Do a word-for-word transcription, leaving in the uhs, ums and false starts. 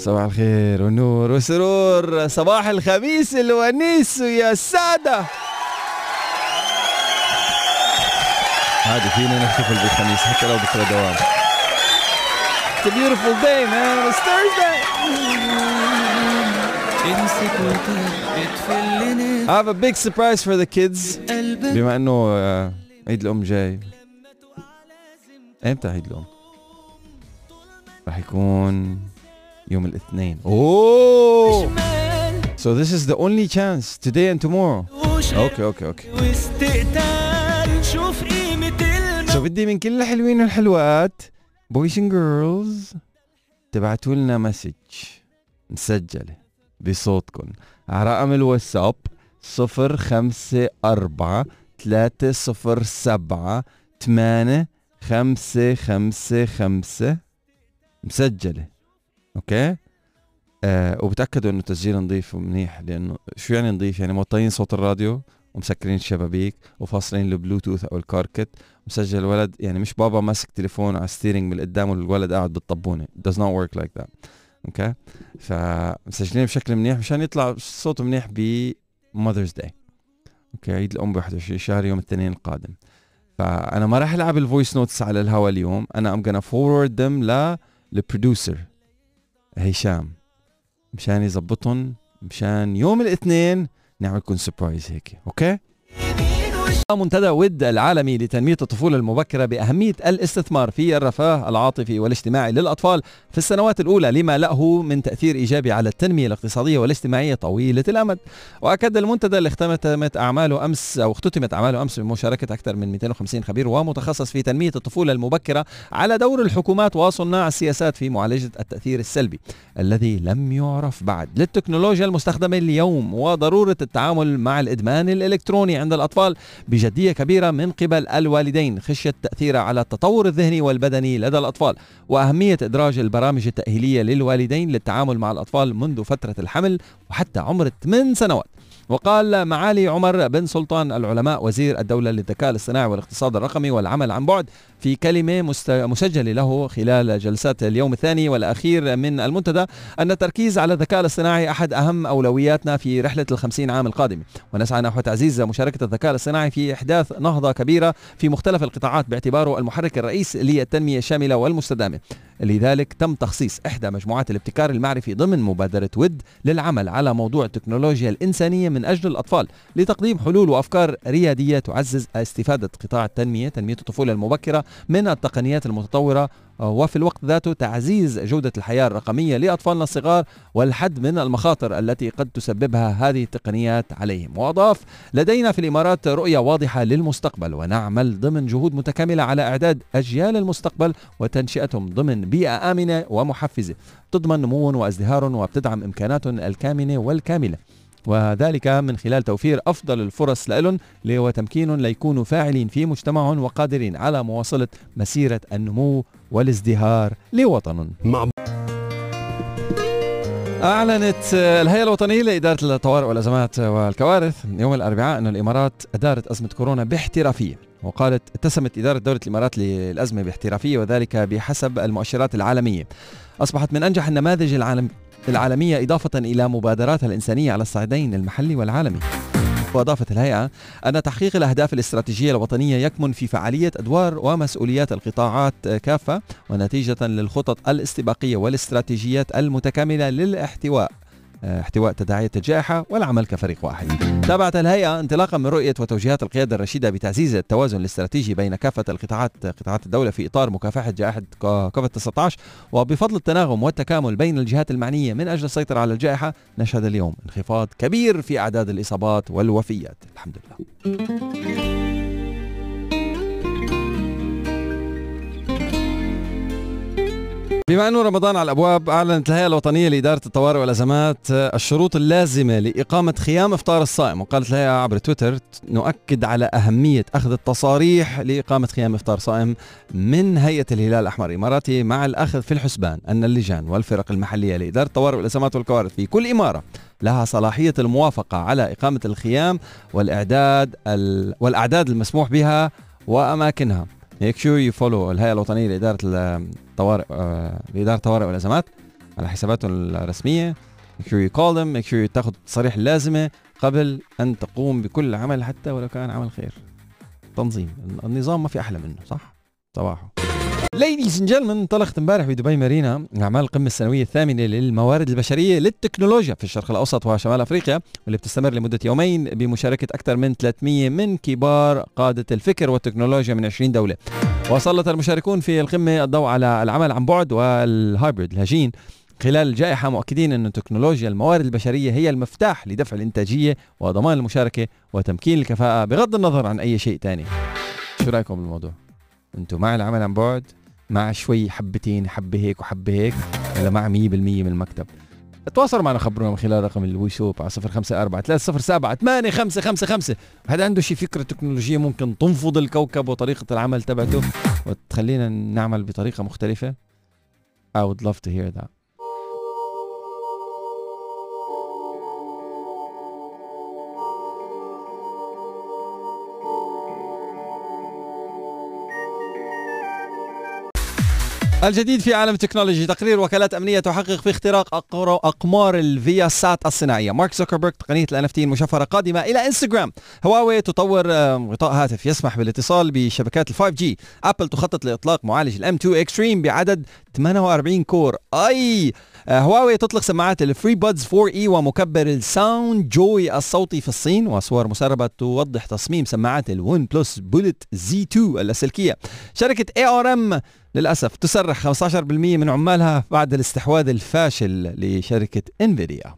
صباح الخير والنور والسرور، صباح الخميس الونيس يا السادة. عادي فينا نحتفل بالخميس حتى لو بكره دوام. It's a beautiful day man, it's Thursday. I have a big surprise for the kids. بما انه عيد الام جاي. امتى عيد الام؟ راح يكون يوم الاثنين. اوه So this is the only chance today and tomorrow. اوكي اوكي اوكي. So بدي من كل الحلوين والحلوات boys and girls تبعتوا لنا مسج مسجله بصوتكم على رقم الواتساب صفر خمسة أربعة ثلاثة صفر سبعة ثمانية خمسة خمسة خمسة مسجله. اوكي آه وبتاكدوا انه تسجيل نظيف ومنيح، لانه شو يعني نظيف؟ يعني موطيين صوت الراديو ومسكرين الشبابيك وفاصلين البلوتوث او الكاركت، مسجل الولد، يعني مش بابا ماسك تليفون على ستيرنج من قدام والولد قاعد بالطبونه. does not work like that. اوكي فمسجلين بشكل منيح مشان يطلع صوت منيح ب Mother's Day. اوكي عيد الام ب واحد وعشرين شهر يوم الاثنين القادم. فانا ما راح العب الفويس نوتس على الهوا اليوم، انا ام gonna forward them للبروديوسر هشام مشان يظبطهم، مشان يوم الاثنين نعملكم سبرايز هيك. اوكي منتدى ود العالمي لتنمية الطفولة المبكرة بأهمية الاستثمار في الرفاه العاطفي والاجتماعي للأطفال في السنوات الأولى لما له من تأثير إيجابي على التنمية الاقتصادية والاجتماعية طويلة الأمد. وأكد المنتدى اللي اختتمت أعماله أمس أو اختتمت أعماله أمس بمشاركة أكثر من مئتين وخمسين خبير ومتخصص في تنمية الطفولة المبكرة على دور الحكومات وصناع السياسات في معالجة التأثير السلبي الذي لم يعرف بعد للتكنولوجيا المستخدمة اليوم وضرورة التعامل مع الإدمان الإلكتروني عند الأطفال بجدية كبيرة من قبل الوالدين خشية تأثيره على التطور الذهني والبدني لدى الأطفال، وأهمية إدراج البرامج التأهيلية للوالدين للتعامل مع الأطفال منذ فترة الحمل وحتى عمر ثمان سنوات. وقال معالي عمر بن سلطان العلماء وزير الدولة للذكاء الاصطناعي والاقتصاد الرقمي والعمل عن بعد في كلمة مسجلة له خلال جلسات اليوم الثاني والأخير من المنتدى أن التركيز على الذكاء الاصطناعي أحد أهم أولوياتنا في رحلة الخمسين عام القادمة، ونسعى نحو تعزيز مشاركة الذكاء الاصطناعي في إحداث نهضة كبيرة في مختلف القطاعات باعتباره المحرك الرئيسي للتنمية الشاملة والمستدامة. لذلك تم تخصيص إحدى مجموعات الابتكار المعرفي ضمن مبادرة ود للعمل على موضوع التكنولوجيا الإنسانية من أجل الأطفال لتقديم حلول وأفكار ريادية تعزز استفادة قطاع التنمية تنمية الطفولة المبكرة من التقنيات المتطورة وفي الوقت ذاته تعزيز جودة الحياة الرقمية لأطفالنا الصغار والحد من المخاطر التي قد تسببها هذه التقنيات عليهم. وأضاف لدينا في الإمارات رؤية واضحة للمستقبل ونعمل ضمن جهود متكاملة على إعداد أجيال المستقبل وتنشئتهم ضمن بيئة آمنة ومحفزة تضمن نموهم وازدهارهم وبتدعم إمكاناتهم الكامنة والكاملة، وذلك من خلال توفير أفضل الفرص لهم وتمكينهم ليكونوا فاعلين في مجتمعهم وقادرين على مواصلة مسيرة النمو والازدهار لوطنهم. أعلنت الهيئة الوطنية لإدارة الطوارئ والأزمات والكوارث يوم الأربعاء أن الإمارات أدارت أزمة كورونا باحترافية، وقالت اتسمت إدارة دولة الإمارات للأزمة باحترافية وذلك بحسب المؤشرات العالمية. أصبحت من أنجح النماذج العالم العالمية إضافة إلى مبادراتها الإنسانية على الصعيدين المحلي والعالمي. وأضافت الهيئة أن تحقيق الأهداف الاستراتيجية الوطنية يكمن في فعالية أدوار ومسؤوليات القطاعات كافة، ونتيجة للخطط الاستباقية والاستراتيجيات المتكاملة للاحتواء احتواء تداعيات الجائحة والعمل كفريق واحد. تابعت الهيئة انطلاقا من رؤية وتوجيهات القيادة الرشيدة بتعزيز التوازن الاستراتيجي بين كافة القطاعات قطاعات الدولة في إطار مكافحة جائحة كوفيد تسعة عشر، وبفضل التناغم والتكامل بين الجهات المعنية من أجل السيطرة على الجائحة نشهد اليوم انخفاض كبير في أعداد الإصابات والوفيات الحمد لله. بما أنه رمضان على الأبواب، أعلنت الهيئة الوطنية لإدارة الطوارئ والأزمات الشروط اللازمة لإقامة خيام إفطار الصائم. وقالت الهيئة عبر تويتر نؤكد على أهمية أخذ التصاريح لإقامة خيام إفطار صائم من هيئة الهلال الأحمر الإماراتي، مع الأخذ في الحسبان أن اللجان والفرق المحلية لإدارة الطوارئ والأزمات والكوارث في كل إمارة لها صلاحية الموافقة على إقامة الخيام والإعداد ال... والأعداد المسموح بها وأماكنها. make sure you follow الهيئة الوطنية لإدارة الطوارئ لإدارة الطوارئ والأزمات على حساباتهم الرسمية. make sure you call them, make sure you تاخد التصاريح اللازمة قبل أن تقوم بكل عمل حتى ولو كان عمل خير. تنظيم النظام ما في أحلى منه صح؟ صباحه. Ladies and gentlemen, انطلقت امبارح بدبي مارينا أعمال القمة السنوية الثامنة للموارد البشرية للتكنولوجيا في الشرق الأوسط وشمال أفريقيا، واللي بتستمر لمدة يومين بمشاركة أكثر من ثلاثمية من كبار قادة الفكر والتكنولوجيا من عشرين دولة. وسلط المشاركون في القمة الضوء على العمل عن بعد والهايبرد الهجين خلال الجائحة، مؤكدين أن تكنولوجيا الموارد البشرية هي المفتاح لدفع الإنتاجية وضمان المشاركة وتمكين الكفاءة بغض النظر عن أي شيء تاني. شو رأيكم بالموضوع؟ أنتم مع العمل عن بعد؟ مع شوي حبتين حبة هيك وحبة هيك، ولا مع مية بالمية من المكتب؟ تواصلوا معنا خبرونا من خلال رقم الويشوب على صفر خمسة أربعة ثلاثة صفر سبعة ثمانية خمسة خمسة خمسة. هذا عنده شي فكرة تكنولوجية ممكن تنفض الكوكب وطريقة العمل تبعته وتخلينا نعمل بطريقة مختلفة. I would love to hear that. الجديد في عالم التكنولوجيا، تقرير وكالات أمنية تحقق في اختراق أقمار الفياسات الصناعية. مارك زوكربرغ، تقنية ال إن إف تي المشفرة قادمة إلى إنستغرام. هواوي تطور غطاء هاتف يسمح بالاتصال بشبكات ال فايف جي. أبل تخطط لإطلاق معالج ال إم تو Extreme بعدد ثمانية وأربعين كور. أي هواوي تطلق سماعات ال FreeBuds فور إي ومكبر ال Sound Joy الصوتي في الصين. وصور مسربة توضح تصميم سماعات ال OnePlus Bullet زد تو اللاسلكية. شركة إيه آر إم للأسف تسرح خمسة عشر بالمية من عمالها بعد الاستحواذ الفاشل لشركة انفيديا.